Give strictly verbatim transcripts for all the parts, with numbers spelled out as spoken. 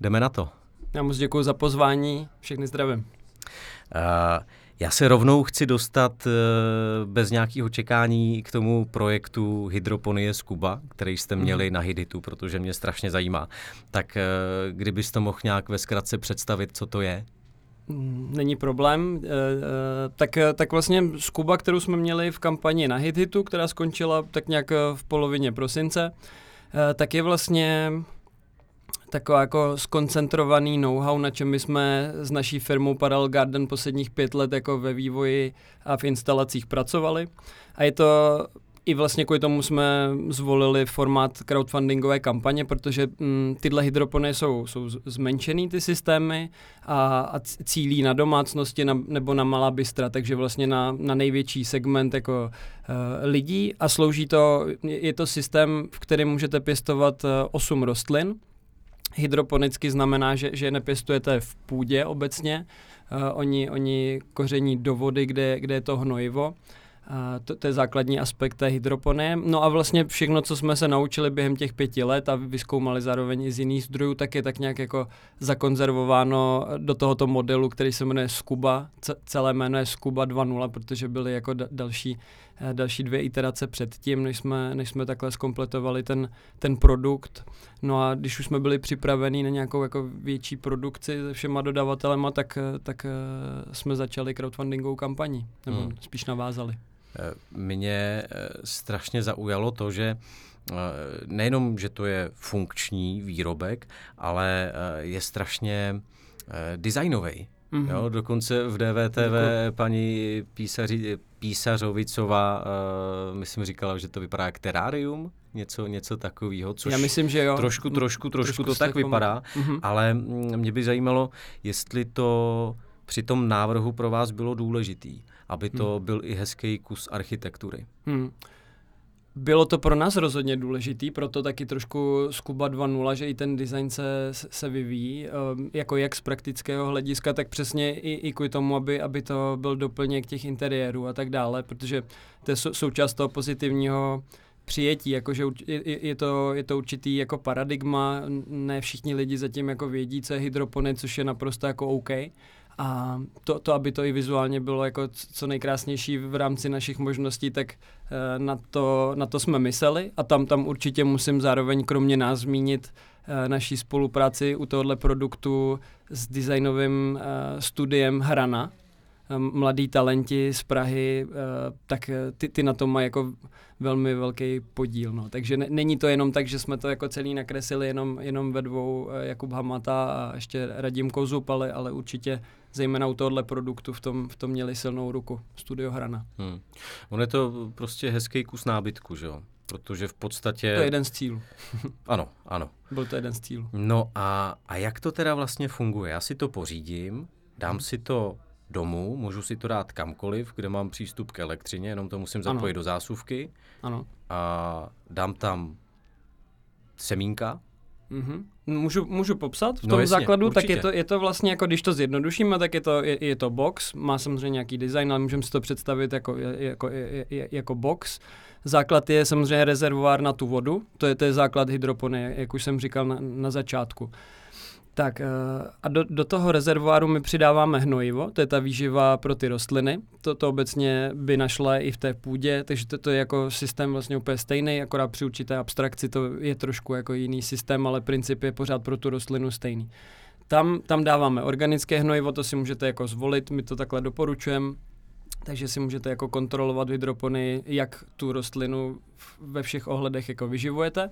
jdeme na to. Já moc děkuju za pozvání, všechny zdravím. Uh, já se rovnou chci dostat uh, bez nějakého čekání k tomu projektu Hydroponie Skuba, který jste měli na Hithitu, protože mě strašně zajímá. Tak uh, kdybys to mohl nějak ve zkratce představit, co to je? Není problém. Tak, tak vlastně Skuba, kterou jsme měli v kampani na Hithitu, která skončila tak nějak v polovině prosince, tak je vlastně taková jako skoncentrovaný know-how, na čem my jsme s naší firmou Parallel Garden posledních pět let jako ve vývoji a v instalacích pracovali. A je to i vlastně kvůli tomu jsme zvolili formát crowdfundingové kampaně, protože m, tyhle hydropony jsou, jsou zmenšený ty systémy a, a cílí na domácnosti na, nebo na malá bistra, takže vlastně na, na největší segment jako e, lidí a slouží to, je to systém, v kterém můžete pěstovat osm rostlin. Hydroponicky znamená, že, že nepěstujete v půdě obecně, e, oni, oni koření do vody, kde, kde je to hnojivo. To, to je základní aspekt té hydroponie. No a vlastně všechno, co jsme se naučili během těch pěti let a vyzkoumali zároveň i z jiných zdrojů, tak je tak nějak jako zakonzervováno do tohoto modelu, který se jmenuje SCUBA. C- celé jméno je SCUBA dva tečka nula, protože byly jako da- další, další dvě iterace předtím, než jsme, než jsme takhle zkompletovali ten, ten produkt. No a když už jsme byli připraveni na nějakou jako větší produkci se všema dodavatelema, tak, tak jsme začali crowdfundingovou kampaní, nebo hmm. spíš navázali. Mě strašně zaujalo to, že nejenom, že to je funkční výrobek, ale je strašně designový. Mm-hmm. Jo, dokonce v D V T V Děkuji. Paní Písaři, Písařovicová, myslím, říkala, že to vypadá jak terárium, něco, něco takového, což Já myslím, že jo. trošku, trošku, trošku, trošku to tak vypadá, mm-hmm. ale mě by zajímalo, jestli to při tom návrhu pro vás bylo důležitý, aby to hmm. byl i hezký kus architektury. Hmm. Bylo to pro nás rozhodně důležitý, proto taky trošku Skuba dva tečka nula, že i ten design se, se vyvíjí, um, jako jak z praktického hlediska, tak přesně i, i kvůli tomu, aby, aby to byl doplněk těch interiérů a tak dále, protože to je součást toho pozitivního přijetí, jakože je, je, to, je to určitý jako paradigma, ne všichni lidi zatím jako vědí, co je hydropony, což je naprosto jako OK. A to, to, aby to i vizuálně bylo jako co nejkrásnější v rámci našich možností, tak na to, na to jsme mysleli a tam, tam určitě musím zároveň kromě nás zmínit naší spolupráci u tohohle produktu s designovým studiem Hrana. Mladí talenti z Prahy, tak ty, ty na tom mají jako velmi velký podíl. No. Takže ne, není to jenom tak, že jsme to jako celý nakreslili jenom, jenom ve dvou Jakub Hamata a ještě Radim Kozup, ale, ale určitě zejména u tohohle produktu v tom, v tom měli silnou ruku. Studio Hrana. Hmm. On je to prostě hezký kus nábytku, že jo? Protože v podstatě... To je jeden z cílů. Ano, ano. Byl to jeden z cílů. No a, a jak to teda vlastně funguje? Já si to pořídím, dám si to domů, můžu si to dát kamkoliv, kde mám přístup k elektřině, jenom to musím zapojit ano. do zásuvky. Ano. A dám tam semínka. Mm-hmm. Můžu, můžu popsat v no tom jasně, základu, určitě. Tak je to, je to vlastně jako, když to zjednodušíme, tak je to, je, je to box, má samozřejmě nějaký design, ale můžeme si to představit jako, jako, jako box. Základ je samozřejmě rezervoár na tu vodu, to je, to je základ hydropony, jak už jsem říkal na, na začátku. Tak a do, do toho rezervoáru my přidáváme hnojivo, to je ta výživa pro ty rostliny, to, to obecně by našla i v té půdě, takže to, to je jako systém vlastně úplně stejný, akorát při určité abstrakci to je trošku jako jiný systém, ale princip je pořád pro tu rostlinu stejný. Tam, tam dáváme organické hnojivo, to si můžete jako zvolit, my to takhle doporučujeme. Takže si můžete jako kontrolovat v hydroponii, jak tu rostlinu ve všech ohledech jako vyživujete.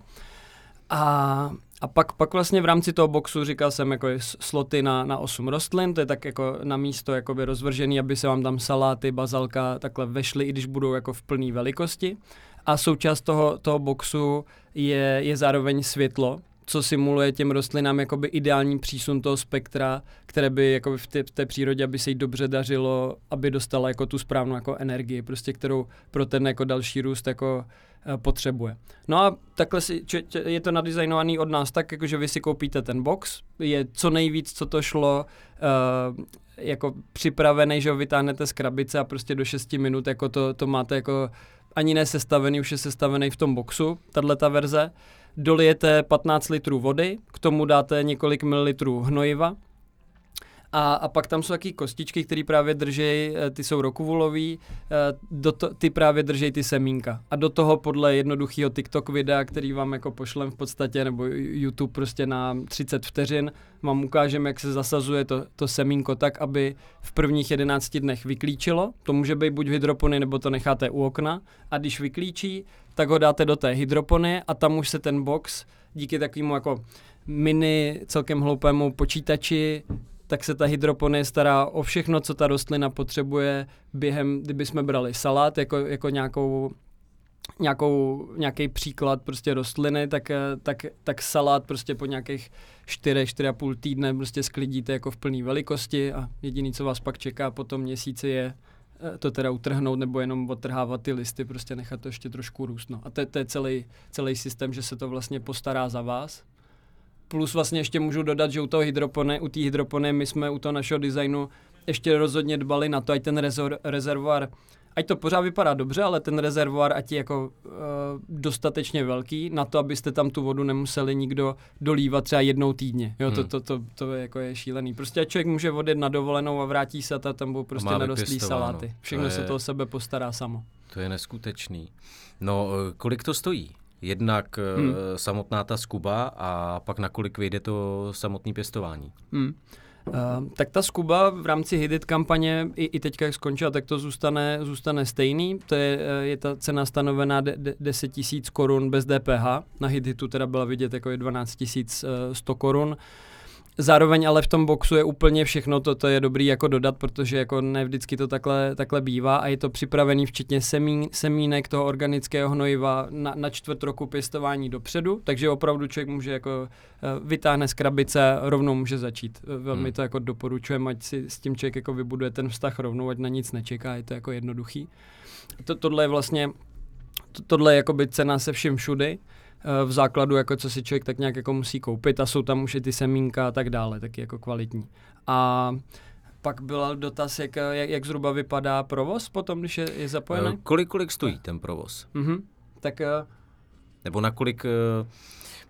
A, a pak, pak vlastně v rámci toho boxu, říkal jsem, jako sloty na, na osm rostlin, to je tak jako na místo jakoby rozvržený, aby se vám tam saláty, bazalka takhle vešly, i když budou jako v plné velikosti. A součást toho, toho boxu je, je zároveň světlo, co simuluje těm rostlinám jakoby ideální přísun toho spektra, které by jakoby v té, v té přírodě, aby se jí dobře dařilo, aby dostala jako tu správnou jako energii, prostě kterou pro ten jako další růst jako potřebuje. No a takhle si, če, če, je to nadizajnovaný od nás tak, jakože vy si koupíte ten box, je co nejvíc, co to šlo, uh, jako připravený, že ho vytáhnete z krabice a prostě do šesti minut jako to, to máte jako ani ne sestavený, už je sestavený v tom boxu, tato verze. Dolijete patnáct litrů vody, k tomu dáte několik mililitrů hnojiva a, a pak tam jsou taky kostičky, které právě drží, ty jsou rokuvulový, do to, ty právě drží ty semínka. A do toho podle jednoduchého TikTok videa, který vám jako pošlem v podstatě, nebo YouTube prostě na třicet vteřin, vám ukážeme, jak se zasazuje to, to semínko tak, aby v prvních jedenácti dnech vyklíčilo. To může být buď hydropony, nebo to necháte u okna. A když vyklíčí, tak ho dáte do té hydropony a tam už se ten box díky takovému jako mini, celkem hloupému počítači, tak se ta hydroponie stará o všechno, co ta rostlina potřebuje během, kdyby jsme brali salát jako, jako nějakou, nějakou, nějaký příklad prostě rostliny, tak, tak, tak salát prostě po nějakých čtyři, čtyři a půl týdne prostě sklidíte jako v plné velikosti a jediný, co vás pak čeká po tom měsíci, je to teda utrhnout nebo jenom odtrhávat ty listy, prostě nechat to ještě trošku růst. No. A to, to je celý, celý systém, že se to vlastně postará za vás. Plus vlastně ještě můžu dodat, že u toho hydropony, u té hydropony my jsme u toho našeho designu ještě rozhodně dbali na to, ať ten rezor, rezervoár, ať to pořád vypadá dobře, ale ten rezervoár ať je jako uh, dostatečně velký na to, abyste tam tu vodu nemuseli nikdo dolívat třeba jednou týdně. Jo, hmm. to, to, to, to je, jako je šílený. Prostě člověk může odjet na dovolenou a vrátí se a tam budou prostě narostlý saláty. Všechno to je, se toho sebe postará samo. To je neskutečný. No, kolik to stojí? Jednak hmm. samotná ta SCUBA a pak nakolik vyjde to samotné pěstování. Hmm. Uh, tak ta SCUBA v rámci Hithit kampaně i, i teďka jak skončila, tak to zůstane, zůstane stejný. To je, je ta cena stanovená de, de, deset tisíc korun bez D P H. Na Hithitu teda byla vidět jako je dvanáct tisíc sto korun. Zároveň ale v tom boxu je úplně všechno, to, to je dobrý jako dodat, protože jako ne vždycky to takhle, takhle bývá a je to připravený včetně semí, semínek toho organického hnojiva na, na čtvrt roku pěstování dopředu, takže opravdu člověk může jako vytáhne z krabice, rovnou může začít. Velmi hmm. to jako doporučujeme, ať si s tím člověk jako vybuduje ten vztah rovnou, ať na nic nečeká, je to jako jednoduchý. To, tohle je vlastně, to, tohle je jakoby cena se vším všudy. V základu, jako co si člověk tak nějak jako musí koupit a jsou tam už i ty semínka a tak dále, taky jako kvalitní. A pak byl dotaz, jak, jak, jak zhruba vypadá provoz potom, když je, je zapojený? Kolik, kolik stojí ten provoz? Mhm, tak... Nebo nakolik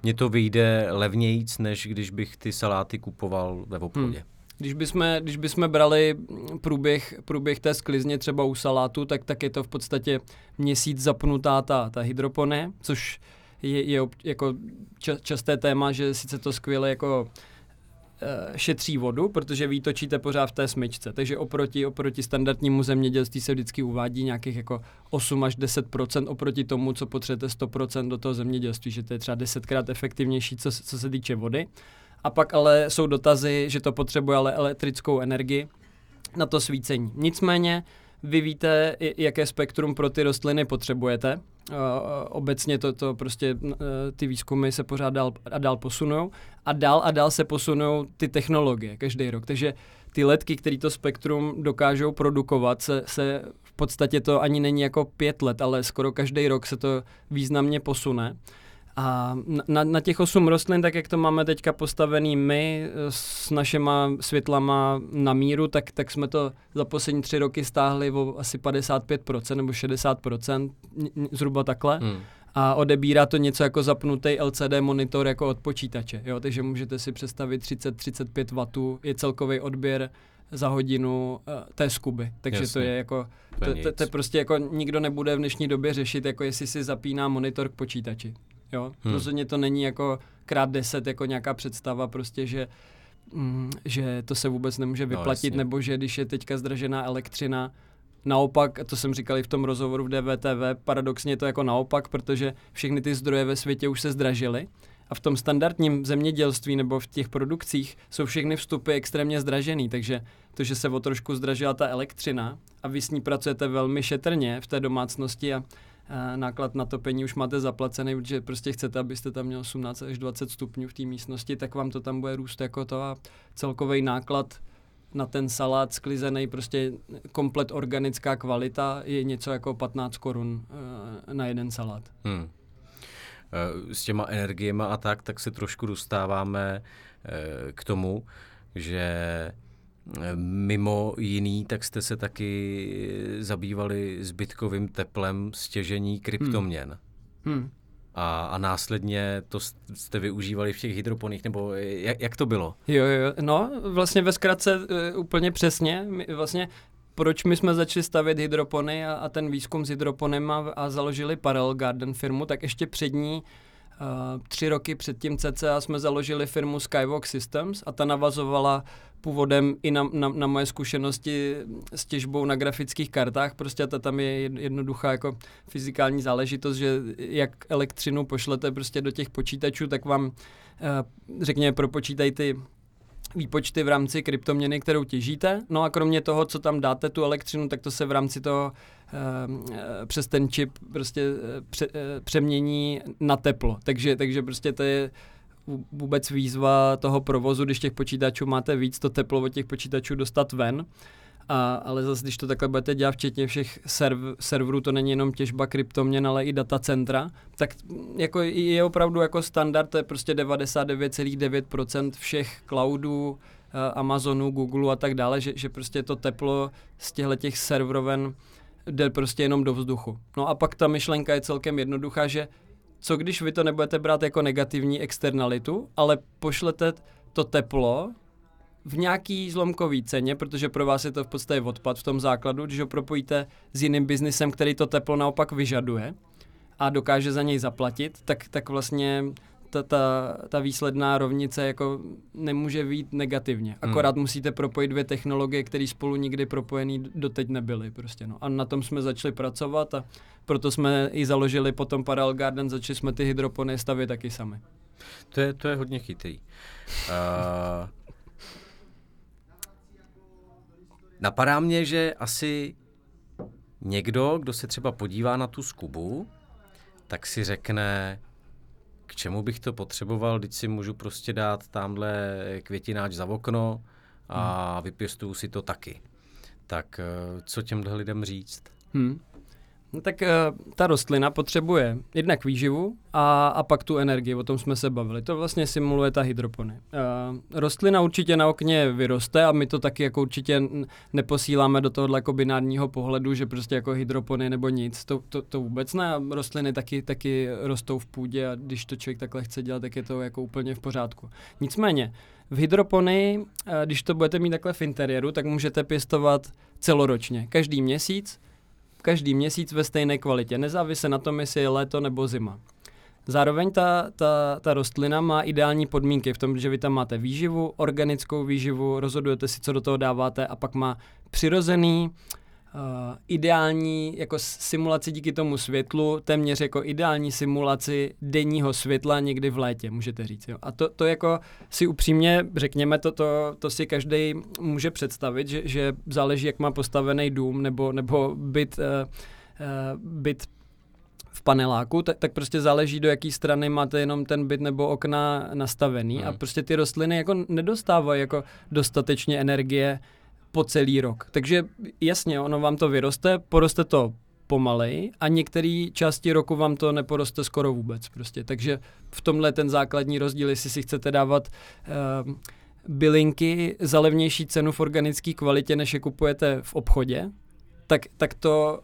mě to vyjde levnějc, než když bych ty saláty kupoval ve obchodě? Hmm. Když bychom, když bychom brali průběh, průběh té sklizně třeba u salátu, tak, tak je to v podstatě měsíc zapnutá ta, ta hydroponie, což je, je jako časté téma, že sice to skvěle jako e, šetří vodu, protože vy ji točíte pořád v té smyčce. Takže oproti, oproti standardnímu zemědělství se vždycky uvádí nějakých jako osm až deset procent oproti tomu, co potřebujete sto procent do toho zemědělství, že to je třeba desetkrát efektivnější, co, co se týče vody. A pak ale jsou dotazy, že to potřebuje ale elektrickou energii na to svícení. Nicméně vy víte, jaké spektrum pro ty rostliny potřebujete. Obecně to, to prostě ty výzkumy se pořád dál a dál posunou a dál a dál se posunou ty technologie každý rok. Takže ty letky, které to spektrum dokážou produkovat, se, se v podstatě to ani není jako pět let, ale skoro každý rok se to významně posune. A na, na těch osm rostlin, tak jak to máme teďka postavený my s našima světlama na míru, tak, tak jsme to za poslední tři roky stáhli o asi padesát pět procent nebo šedesát procent, zhruba takhle. Hmm. A odebírá to něco jako zapnutý L C D monitor jako od počítače. Jo? Takže můžete si představit třicet až třicet pět wattů je celkový odběr za hodinu uh, té SCUBy. Takže jasně. To je jako, to, to, to prostě jako nikdo nebude v dnešní době řešit, jako jestli si zapíná monitor k počítači. Jo, hmm. Rozhodně to není jako krát deset, jako nějaká představa prostě, že, mm, že to se vůbec nemůže vyplatit, no, nebo že když je teďka zdražená elektřina, naopak, to jsem říkal i v tom rozhovoru v D V T V, paradoxně je to jako naopak, protože všechny ty zdroje ve světě už se zdražily a v tom standardním zemědělství nebo v těch produkcích jsou všechny vstupy extrémně zdražený, takže to, že se o trošku zdražila ta elektřina a vy s ní pracujete velmi šetrně v té domácnosti a náklad na topení už máte zaplacený, protože prostě chcete, abyste tam měli osmnáct až dvacet stupňů v té místnosti, tak vám to tam bude růst jako to a celkový náklad na ten salát sklizený, prostě komplet organická kvalita je něco jako patnáct korun na jeden salát. Hmm. S těma energiema a tak, tak se trošku dostáváme k tomu, že mimo jiný, tak jste se taky zabývali zbytkovým teplem stěžení kryptoměn. Hmm. Hmm. A, a následně to jste využívali v těch hydroponích, nebo jak, jak to bylo? Jo, jo, no vlastně ve zkratce úplně přesně, my, vlastně proč my jsme začali stavět hydropony a, a ten výzkum s hydroponem a, a založili Parallel Garden firmu, tak ještě před ní Uh, tři roky předtím cca jsme založili firmu Skywalk Systems a ta navazovala původem i na, na, na moje zkušenosti s těžbou na grafických kartách. Prostě ta tam je jednoduchá jako fyzikální záležitost, že jak elektřinu pošlete prostě do těch počítačů, tak vám uh, řekněme propočítají ty výpočty v rámci kryptoměny, kterou těžíte. No a kromě toho, co tam dáte tu elektřinu, tak to se v rámci toho e, přes ten čip prostě pře, e, přemění na teplo. Takže, takže prostě to je vůbec výzva toho provozu, když těch počítačů máte víc, to teplo od těch počítačů dostat ven. A, ale zase, když to takhle budete dělat včetně všech serv, serverů, to není jenom těžba kryptoměn, ale i datacentra, tak jako je opravdu jako standard, to je prostě devadesát devět celá devět procent všech cloudů, Amazonu, Googleu a tak dále, že, že prostě to teplo z těchto serveroven jde prostě jenom do vzduchu. No a pak ta myšlenka je celkem jednoduchá, že co když vy to nebudete brát jako negativní externalitu, ale pošlete to teplo v nějaký zlomkový ceně, protože pro vás je to v podstatě odpad v tom základu, když ho propojíte s jiným biznisem, který to teplo naopak vyžaduje a dokáže za něj zaplatit, tak, tak vlastně ta, ta, ta výsledná rovnice jako nemůže vyjít negativně. Akorát hmm. musíte propojit dvě technologie, které spolu nikdy propojený doteď nebyly. Prostě, no. A na tom jsme začali pracovat a proto jsme i založili potom Parallel Garden, začali jsme ty hydropony stavět taky sami. To je, to je hodně chytrý. Uh... Napadá mě, že asi někdo, kdo se třeba podívá na tu Skubu, tak si řekne, k čemu bych to potřeboval, když si můžu prostě dát tamhle květináč za okno a hmm. vypěstuju si to taky. Tak co těmhle lidem říct? Hmm. No tak ta rostlina potřebuje jednak výživu a, a pak tu energii, o tom jsme se bavili. To vlastně simuluje ta hydropony. Rostlina určitě na okně vyroste a my to taky jako určitě neposíláme do tohohle jako binárního pohledu, že prostě jako hydropony nebo nic, to, to, to vůbec ne. Rostliny taky, taky rostou v půdě a když to člověk takhle chce dělat, tak je to jako úplně v pořádku. Nicméně, v hydropony, když to budete mít takhle v interiéru, tak můžete pěstovat celoročně, každý měsíc, každý měsíc ve stejné kvalitě, nezávisle na tom, jestli je léto nebo zima. Zároveň ta, ta, ta rostlina má ideální podmínky v tom, že vy tam máte výživu, organickou výživu, rozhodujete si, co do toho dáváte a pak má přirozený, uh, ideální jako simulaci díky tomu světlu, téměř jako ideální simulaci denního světla někdy v létě, můžete říct. Jo. A to, to jako si upřímně, řekněme, to, to, to si každý může představit, že, že záleží, jak má postavený dům nebo, nebo byt, uh, uh, byt v paneláku, tak, tak prostě záleží, do jaký strany máte jenom ten byt nebo okna nastavený hmm. a prostě ty rostliny jako nedostávají jako dostatečně energie po celý rok. Takže jasně, ono vám to vyroste, poroste to pomalej a některé části roku vám to neporoste skoro vůbec. Prostě. Takže v tomhle ten základní rozdíl, jestli si chcete dávat uh, bylinky za levnější cenu v organické kvalitě, než je kupujete v obchodě, tak, tak, to,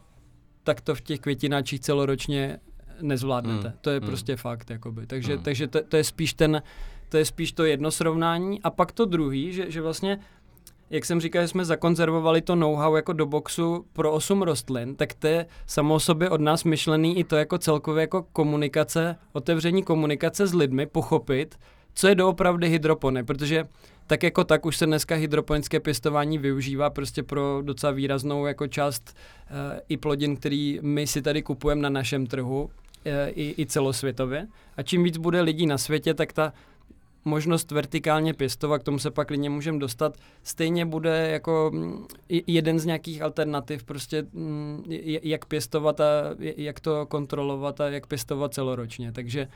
tak to v těch květináčích celoročně nezvládnete. Mm, to je mm. prostě fakt. Jakoby. Takže, mm. takže to, to, je spíš ten, to je spíš to jedno srovnání. A pak to druhý, že, že vlastně jak jsem říkal, že jsme zakonzervovali to know-how jako do boxu pro osm rostlin, tak to je samo o sobě od nás myšlený i to jako celkově jako komunikace, otevření komunikace s lidmi, pochopit, co je doopravdy hydropony, protože tak jako tak už se dneska hydroponické pěstování využívá prostě pro docela výraznou jako část e, i plodin, který my si tady kupujeme na našem trhu e, i, i celosvětově. A čím víc bude lidí na světě, tak ta možnost vertikálně pěstovat, k tomu se pak klidně můžeme dostat, stejně bude jako jeden z nějakých alternativ, prostě jak pěstovat a jak to kontrolovat a jak pěstovat celoročně, takže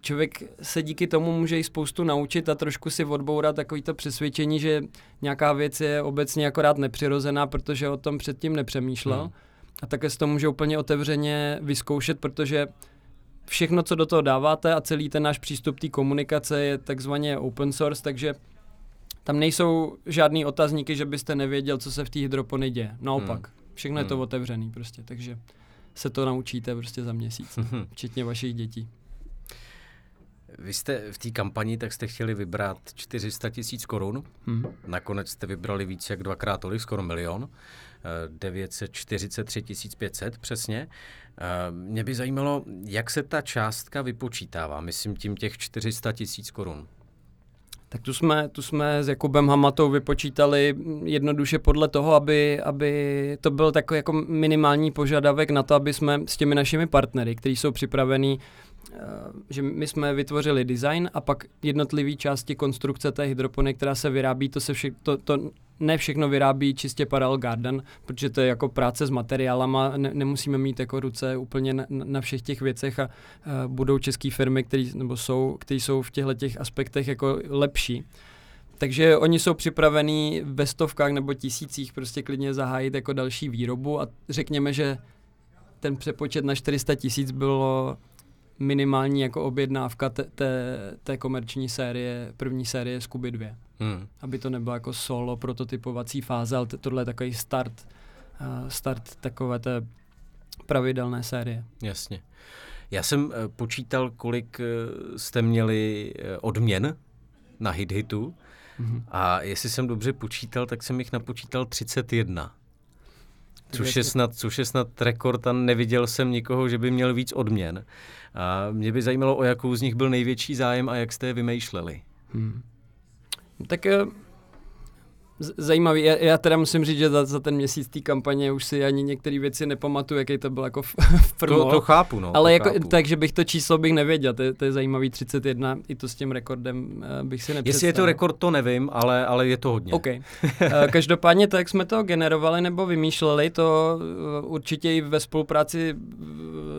člověk se díky tomu může i spoustu naučit a trošku si odbourat takový to přesvědčení, že nějaká věc je obecně akorát nepřirozená, protože o tom předtím nepřemýšlel. Hmm. A také se to může úplně otevřeně vyzkoušet, protože všechno, co do toho dáváte a celý ten náš přístup té komunikace je takzvaně open source, takže tam nejsou žádný otazníky, že byste nevěděl, co se v té hydropony děje. Naopak, všechno hmm. je to otevřený prostě, takže se to naučíte prostě za měsíc, včetně vašich dětí. Vy jste v té kampani, tak jste chtěli vybrat čtyři sta tisíc korun, hmm. nakonec jste vybrali více jak dvakrát tolik, skoro milion, devět set čtyřicet tři tisíc pět set přesně. Mě by zajímalo, jak se ta částka vypočítává, myslím tím těch čtyři sta tisíc korun. Tak tu jsme, tu jsme s Jakubem Hamatou vypočítali jednoduše podle toho, aby, aby to byl takový jako minimální požadavek na to, aby jsme s těmi našimi partnery, kteří jsou připravení, že my jsme vytvořili design a pak jednotlivé části konstrukce té hydropony, která se vyrábí, to se vše, to, to ne všechno vyrábí čistě Parallel Garden, protože to je jako práce s materiálama, ne, nemusíme mít jako ruce úplně na, na všech těch věcech a, a budou české firmy, který, nebo jsou, který jsou v těchto těch aspektech jako lepší. Takže oni jsou připravení ve stovkách nebo tisících prostě klidně zahájit jako další výrobu a řekněme, že ten přepočet na čtyři sta tisíc bylo minimální jako objednávka té, té, té komerční série, první série Skuby dva. Hmm. Aby to nebyla jako solo prototypovací fáze, ale tohle je takový start, uh, start takové té pravidelné série. Jasně. Já jsem uh, počítal, kolik uh, jste měli uh, odměn na Hithitu hmm. a jestli jsem dobře počítal, tak jsem jich napočítal třicet jedna. Což je, snad, což je snad rekord a neviděl jsem nikoho, že by měl víc odměn. A mě by zajímalo, o jakou z nich byl největší zájem a jak jste je vymýšleli. Hmm. Tak z- zajímavý. Já, já teda musím říct, že za, za ten měsíc té kampaně už si ani některé věci nepamatuju, jaký to byl jako frmol. To, to chápu, no. Ale jako, takže bych to číslo bych nevěděl. To je, to je zajímavý třicet jedna, i to s tím rekordem bych si nepředstavil. Jestli je to rekord, to nevím, ale, ale je to hodně. OK. Každopádně tak, jak jsme to generovali nebo vymýšleli, to určitě i ve spolupráci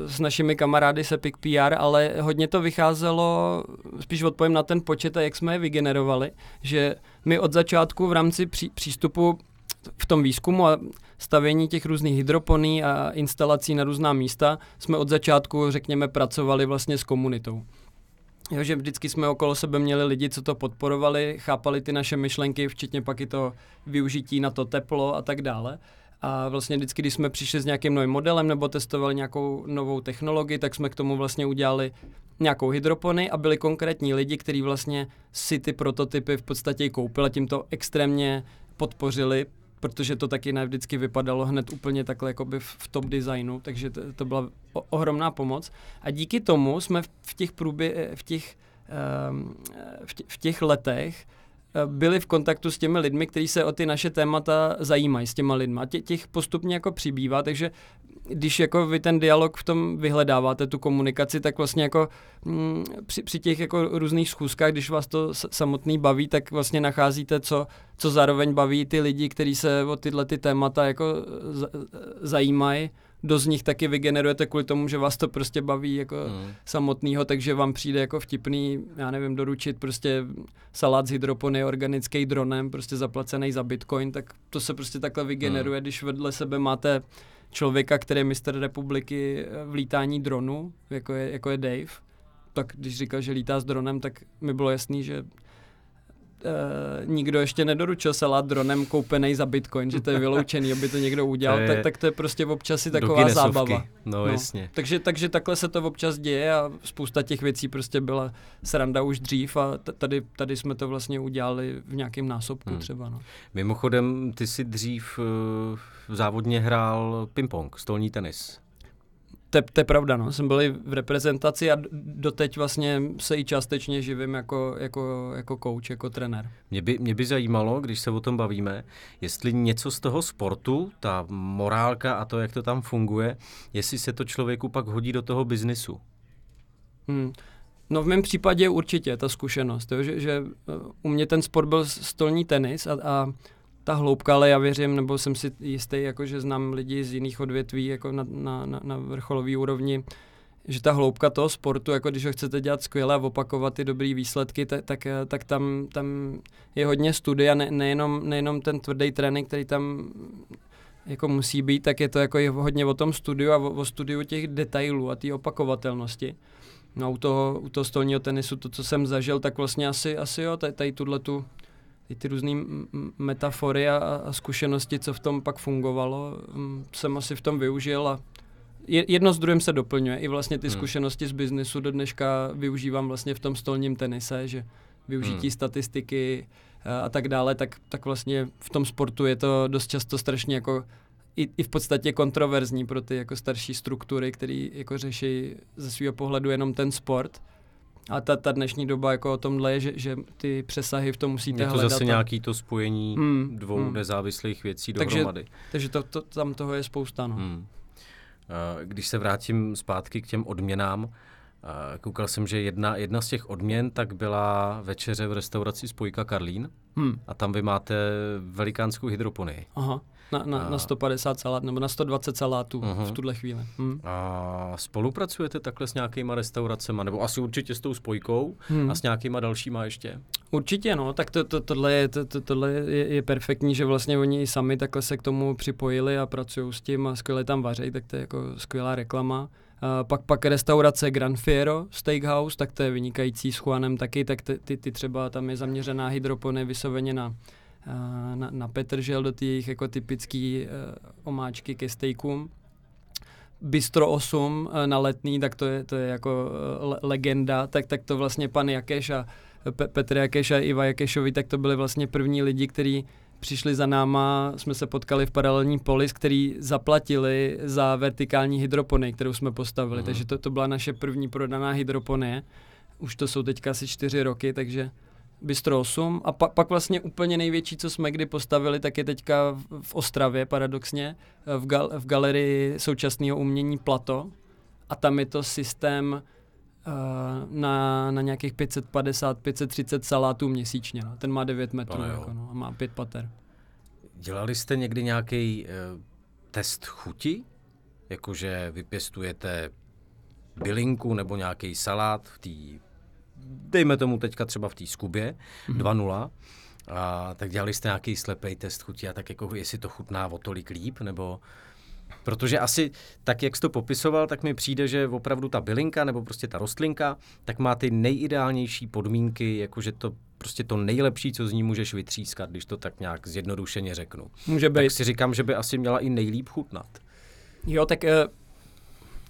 s našimi kamarády z Epic P R, ale hodně to vycházelo, spíš odpovím na ten počet a jak jsme je vygenerovali, že my od začátku v rámci pří, přístupu v tom výzkumu a stavění těch různých hydroponí a instalací na různá místa jsme od začátku, řekněme, pracovali vlastně s komunitou. Jo, že vždycky jsme okolo sebe měli lidi, co to podporovali, chápali ty naše myšlenky, včetně pak i to využití na to teplo a tak dále. A vlastně vždycky, když jsme přišli s nějakým novým modelem nebo testovali nějakou novou technologii, tak jsme k tomu vlastně udělali nějakou hydropony a byli konkrétní lidi, kteří vlastně si ty prototypy v podstatě koupili a tím to extrémně podpořili, protože to taky ne vždycky vypadalo hned úplně takhle jakoby v top designu, takže to, to byla o, ohromná pomoc. A díky tomu jsme v těch, průbě, v těch, v těch, v těch letech byli v kontaktu s těmi lidmi, kteří se o ty naše témata zajímají, s těma lidma. Tě, těch postupně jako přibývá, takže když jako vy ten dialog v tom vyhledáváte, tu komunikaci, tak vlastně jako m, při, při těch jako různých schůzkách, když vás to samotný baví, tak vlastně nacházíte, co, co zároveň baví ty lidi, kteří se o tyhle ty témata jako z, zajímají. Do z nich taky vygenerujete kvůli tomu, že vás to prostě baví jako hmm. samotného, takže vám přijde jako vtipný, já nevím, doručit prostě salát z hydropony organický dronem, prostě zaplacený za bitcoin, tak to se prostě takhle vygeneruje, hmm. když vedle sebe máte člověka, který je mistr republiky v lítání dronu, jako je, jako je Dave, tak když říkal, že lítá s dronem, tak mi bylo jasný, že Uh, nikdo ještě nedoručil salát dronem koupený za bitcoin, že to je vyloučený, aby to někdo udělal, to tak, tak to je prostě občas i taková zábava. No, no. Jasně. Takže, takže takhle se to občas děje a spousta těch věcí prostě byla sranda už dřív a t- tady, tady jsme to vlastně udělali v nějakém násobku hmm. třeba. No. Mimochodem, ty jsi dřív uh, závodně hrál ping-pong, stolní tenis. To je pravda, no. Jsem byl i v reprezentaci a doteď vlastně se i částečně živím jako, jako, jako coach, jako trenér. Mě by, mě by zajímalo, když se o tom bavíme, jestli něco z toho sportu, ta morálka a to, jak to tam funguje, jestli se to člověku pak hodí do toho biznisu. Hmm. No v mém případě určitě ta zkušenost, jo, že, že u mě ten sport byl stolní tenis a, a ta hloubka, ale já věřím, nebo jsem si jistý, jako, že znám lidi z jiných odvětví jako na, na, na, na vrcholové úrovni, že ta hloubka toho sportu, jako když ho chcete dělat skvěle a opakovat ty dobrý výsledky, tak, tak, tak tam, tam je hodně studia, ne, nejenom, nejenom ten tvrdý trénink, který tam jako musí být, tak je to jako je hodně o tom studiu a o, o studiu těch detailů a té opakovatelnosti. No u toho, u toho stolního tenisu, to, co jsem zažil, tak vlastně asi, asi jo, tady, tady tu ty různý metafory a, a zkušenosti, co v tom pak fungovalo, jsem asi v tom využil a jedno s druhým se doplňuje. I vlastně ty hmm. zkušenosti z biznesu do dneška využívám vlastně v tom stolním tenise, že využití hmm. statistiky a, a tak dále, tak, tak vlastně v tom sportu je to dost často strašně jako I, i v podstatě kontroverzní pro ty jako starší struktury, které jako řeší ze svého pohledu jenom ten sport. A ta, ta dnešní doba jako o tomhle je, že, že ty přesahy v tom musíte hledat. Je to zase nějaké to spojení mm, dvou mm. nezávislých věcí dohromady. Takže, takže to, to, tam toho je spousta. No. Mm. Když se vrátím zpátky k těm odměnám, koukal jsem, že jedna, jedna z těch odměn tak byla večeře v restauraci Spojka Karlín hmm. a tam vy máte velikánskou hydroponii. Aha, na, na, a... na sto padesát salát nebo na sto dvacet salátů uh-huh. v tuhle chvíli. Hmm. A spolupracujete takhle s nějakýma restauracema, nebo asi určitě s tou Spojkou hmm. a s nějakýma dalšíma ještě? Určitě, no, tak to, to, tohle, je, to, tohle je, je perfektní, že vlastně oni sami takhle se k tomu připojili a pracují s tím a skvěle tam vaří, tak to je jako skvělá reklama. Uh, pak, pak restaurace Gran Fiero Steakhouse, tak to je vynikající s Juanem taky, tak ty, ty, ty třeba tam je zaměřená hydropony vysoveně na, uh, na, na petržel do těch jako typický uh, omáčky ke steakům. Bistro osm uh, na Letný, tak to je, to je jako uh, legenda, tak, tak to vlastně pan Jakeš a Pe- Petr Jakeš a Iva Jakešovi, tak to byli vlastně první lidi, kteří přišli za náma, jsme se potkali v Paralelní polis, který zaplatili za vertikální hydroponii, kterou jsme postavili, mm. takže to, to byla naše první prodaná hydroponie, už to jsou teďka asi čtyři roky, takže Bistro osm a pa, pak vlastně úplně největší, co jsme kdy postavili, tak je teďka v, v Ostravě paradoxně, v, gal, v galerii současného umění Plato a tam je to systém na, na nějakých pět set padesát až pět set třicet salátů měsíčně. No. Ten má devět metrů jako, no, a má pět pater. Dělali jste někdy nějaký e, test chuti? Jakože vypěstujete bylinku nebo nějaký salát v té, dejme tomu teďka třeba v té Skubě mm-hmm. dva nula, a tak dělali jste nějaký slepej test chuti a tak jako jestli to chutná o tolik líp, nebo... Protože asi tak, jak jsi to popisoval, tak mi přijde, že opravdu ta bylinka nebo prostě ta rostlinka, tak má ty nejideálnější podmínky, jakože to prostě to nejlepší, co z ní můžeš vytřískat, když to tak nějak zjednodušeně řeknu. Může být. Tak si říkám, že by asi měla i nejlíp chutnat. Jo, tak,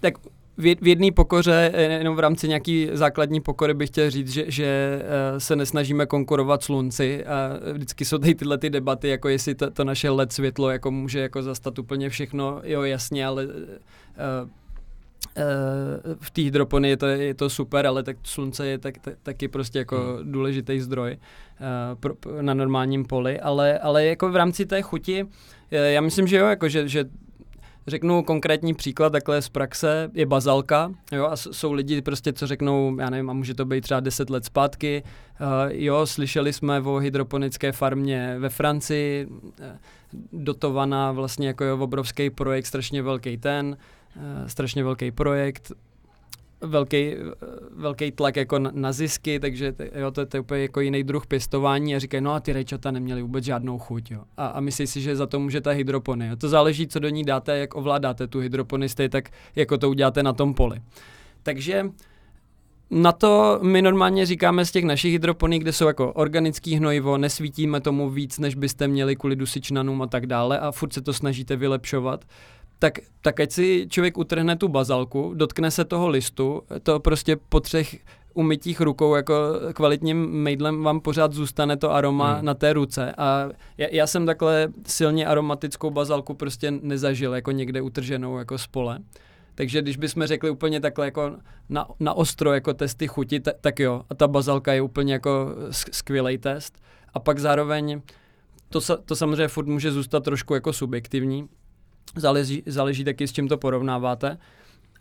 tak v jedné pokoře, jenom v rámci nějaký základní pokory bych chtěl říct, že, že se nesnažíme konkurovat slunci a vždycky jsou tady tyhle ty debaty, jako jestli to, to naše el é dé světlo jako může jako zastat úplně všechno, jo jasně, ale uh, uh, v té hydroponii je to, je to super, ale tak slunce je tak, tak, taky prostě jako hmm. důležitý zdroj uh, pro, na normálním poli, ale, ale jako v rámci té chuti, já myslím, že jo, jako že, že řeknu konkrétní příklad takhle z praxe, je bazalka, jo, a jsou lidi prostě, co řeknou, já nevím, a může to být třeba deset let zpátky, uh, jo, slyšeli jsme o hydroponické farmě ve Francii, dotovaná vlastně jako jo, obrovský projekt, strašně velký ten, uh, strašně velký projekt, velký, velký tlak jako na zisky, takže jo, to, to je úplně jako jiný druh pěstování a říkají, no a ty rajčata neměly vůbec žádnou chuť. Jo. A, a myslí si, že za to může ta hydropony. Jo. To záleží, co do ní dáte, jak ovládáte tu hydropony, stejně tak jako to uděláte na tom poli. Takže na to my normálně říkáme z těch našich hydroponí, kde jsou jako organický hnojivo, nesvítíme tomu víc, než byste měli kvůli dusičnanům a tak dále a furt se to snažíte vylepšovat. Tak, tak ať si člověk utrhne tu bazalku, dotkne se toho listu, to prostě po třech umytích rukou jako kvalitním mejdlem vám pořád zůstane to aroma hmm. na té ruce. A já, já jsem takhle silně aromatickou bazalku prostě nezažil, jako někde utrženou jako z pole. Takže když bychom řekli úplně takhle jako na, na ostro jako testy chuti, t- tak jo. A ta bazalka je úplně jako skvělej test. A pak zároveň to, to samozřejmě furt může zůstat trošku jako subjektivní. Záleží, záleží taky, s čím to porovnáváte.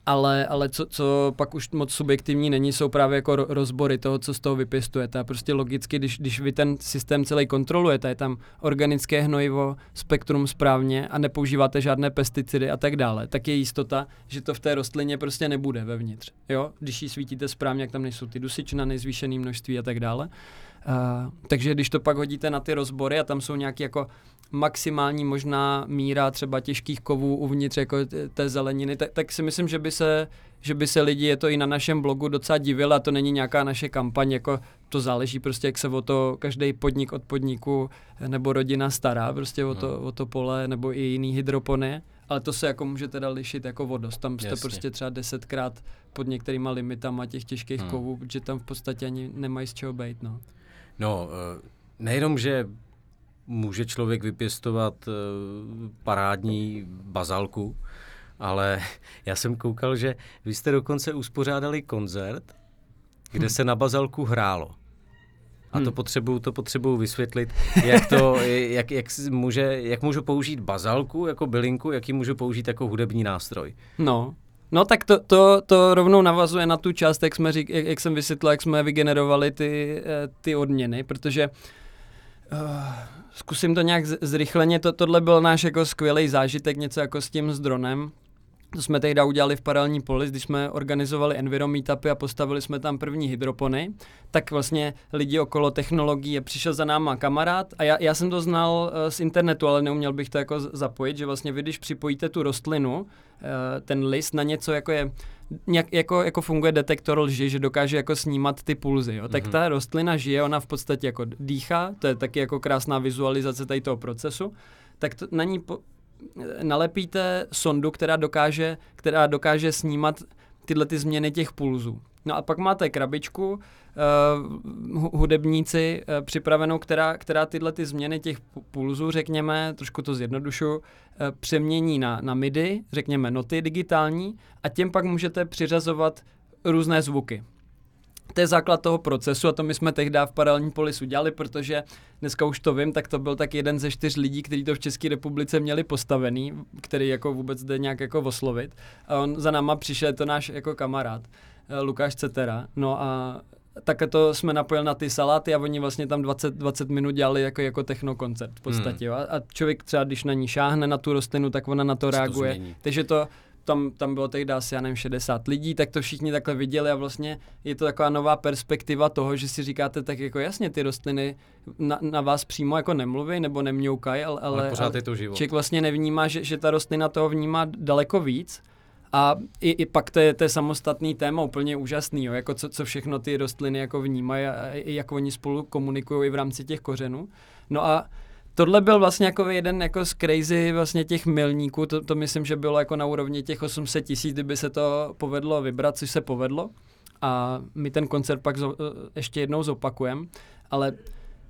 ale, ale co, co pak už moc subjektivní není, jsou právě jako rozbory toho, co z toho vypěstujete. A prostě logicky, když, když vy ten systém celý kontrolujete, je tam organické hnojivo, spektrum správně a nepoužíváte žádné pesticidy a tak dále, tak je jistota, že to v té rostlině prostě nebude vevnitř. Jo? Když ji svítíte správně, jak tam nejsou ty dusična, nejzvýšený množství a tak dále. Uh, takže když to pak hodíte na ty rozbory a tam jsou nějaký jako maximální možná míra třeba těžkých kovů uvnitř jako té zeleniny, tak, tak si myslím, že by se, že by se lidi, je to i na našem blogu, docela divilo, a to není nějaká naše kampaň, jako to záleží prostě, jak se o to každý podnik od podniku nebo rodina stará prostě o to, o to pole nebo i jiný hydropony, ale to se jako může teda lišit jako vodost, tam jste Jasně. prostě třeba desetkrát pod některýma limitama těch těžkých hmm. kovů, protože tam v podstatě ani nemají z čeho bejt, no. No, nejenom, že může člověk vypěstovat parádní bazalku, ale já jsem koukal, že vy jste dokonce uspořádali koncert, kde se na bazalku hrálo. A to potřebuju, to potřebuju vysvětlit, jak, to, jak, jak, může, jak můžu použít bazalku jako bylinku, jak ji můžu použít jako hudební nástroj. No. No tak to, to, to rovnou navazuje na tu část, jak, jsme řík, jak, jak jsem vysvětlil, jak jsme vygenerovali ty, ty odměny, protože uh, zkusím to nějak zrychleně, to, tohle byl náš jako skvělý zážitek, něco jako s tím s dronem. To jsme tehdy udělali v Paralelní polis, když jsme organizovali Enviro meetupy a postavili jsme tam první hydropony, tak vlastně lidi okolo technologie, přišel za náma kamarád a já, já jsem to znal z internetu, ale neuměl bych to jako zapojit, že vlastně vy, když připojíte tu rostlinu, ten list na něco, jako je nějak, jako, jako funguje detektor lži, že dokáže jako snímat ty pulzy, jo? Tak mm-hmm. ta rostlina žije, ona v podstatě jako dýchá, to je taky jako krásná vizualizace tady toho procesu, tak to, na ní... Po, nalepíte sondu, která dokáže, která dokáže snímat tyhle ty změny těch pulzů. No a pak máte krabičku, uh, hudebníci uh, připravenou, která, která tyhle ty změny těch pulzů, řekněme, trošku to zjednodušu, uh, přemění na, na midi, řekněme noty digitální a těm pak můžete přiřazovat různé zvuky. To je základ toho procesu a to my jsme tehdy v Paralelní polis udělali, protože dneska už to vím, tak to byl tak jeden ze čtyř lidí, kteří to v České republice měli postavený, který jako vůbec jde nějak jako oslovit. A on za náma přišel, je to náš jako kamarád, Lukáš Cetera. No a takhle to jsme napojili na ty saláty a oni vlastně tam dvacet, dvacet minut dělali jako, jako technokoncert v podstatě. Hmm. A člověk třeba, když na ní šáhne, na tu rostlinu, tak ona na to Just reaguje. To Takže to... Tam, tam bylo tehdy asi, já nevím, šedesát lidí, tak to všichni takhle viděli a vlastně je to taková nová perspektiva toho, že si říkáte tak jako jasně, ty rostliny na, na vás přímo jako nemluví nebo nemňoukají, ale, ale, ale pořád je to život. Člověk vlastně nevnímá, že, že ta rostlina toho vnímá daleko víc a i, i pak to je, to je samostatný téma úplně úžasný, jo, jako co, co všechno ty rostliny jako vnímají a, a jak oni spolu komunikují i v rámci těch kořenů. No a tohle byl vlastně jako jeden jako z crazy vlastně těch milníků, to, to myslím, že bylo jako na úrovni těch osm set tisíc, kdyby se to povedlo vybrat, což se povedlo. A my ten koncert pak zo, ještě jednou zopakujeme, ale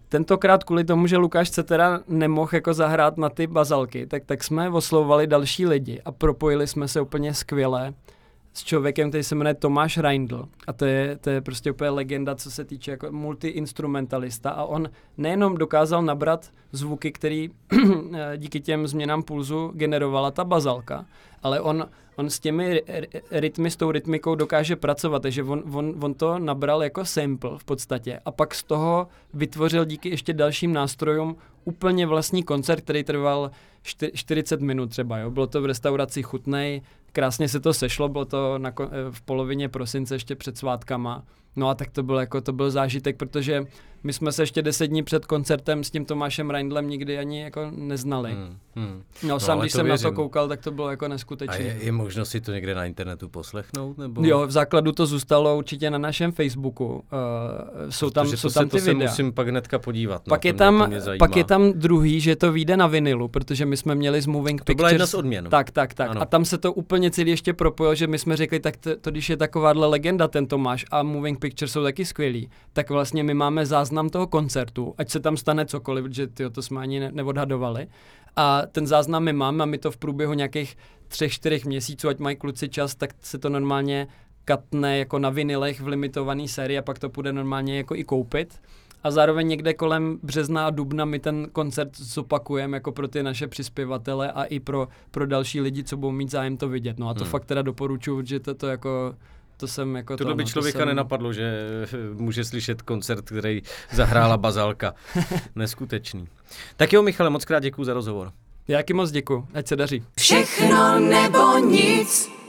tentokrát kvůli tomu, že Lukáš Cetera nemohl jako zahrát na ty bazalky, tak, tak jsme oslovovali další lidi a propojili jsme se úplně skvěle s člověkem, který se jmenuje Tomáš Reindl. A to je, to je prostě úplně legenda, co se týče jako multiinstrumentalista. A on nejenom dokázal nabrat zvuky, který díky těm změnám pulzu generovala ta bazalka, ale on, on s těmi rytmy, s tou rytmikou dokáže pracovat. Takže on, on, on to nabral jako sample v podstatě. A pak z toho vytvořil díky ještě dalším nástrojům úplně vlastní koncert, který trval čtyřicet minut třeba. Jo? Bylo to v restauraci Chutnej, krásně se to sešlo, bylo to na, v polovině prosince ještě před svátkama. No a tak to byl, jako, to byl zážitek, protože my jsme se ještě deset dní před koncertem s tím Tomášem Reindlem nikdy ani jako neznali. Hmm, hmm. No sám, no, když jsem věřím. na to koukal, tak to bylo jako neskutečné. A je, je možno si to někde na internetu poslechnout? Nebo? Jo, v základu to zůstalo určitě na našem Facebooku. Uh, jsou protože tam, to jsou tam se, ty to videa. To se musím pak hnedka podívat. Pak, no, je tam, mě, mě pak je tam druhý, že to vyjde na vinilu, protože my jsme měli z Moving Pictures. To byla jedna z odměn. Tak, tak, tak. Ano. A tam se to úplně celý ještě propojilo, že my jsme řekli, tak to, to když je takováhle legenda ten Tomáš a Moving Pictures jsou taky skvělí, tak vlastně my máme záznam toho koncertu, ať se tam stane cokoliv, protože tyjo, to jsme ani ne- neodhadovali. A ten záznam my máme a my to v průběhu nějakých třech, čtyřech měsíců, ať mají kluci čas, tak se to normálně katne jako na vinilech v limitované sérii a pak to půjde normálně jako i koupit. A zároveň někde kolem března a dubna my ten koncert zopakujeme jako pro ty naše přispěvatele a i pro, pro další lidi, co budou mít zájem to vidět. No a to hmm. fakt teda doporučuju, že to, to jako... To, jsem jako to, to by no, člověka to jsem... nenapadlo, že může slyšet koncert, který zahrála Bazalka. Neskutečný. Tak jo, Michale, moc krát děkuju za rozhovor. Já taky moc děkuju, ať se daří. Všechno nebo nic.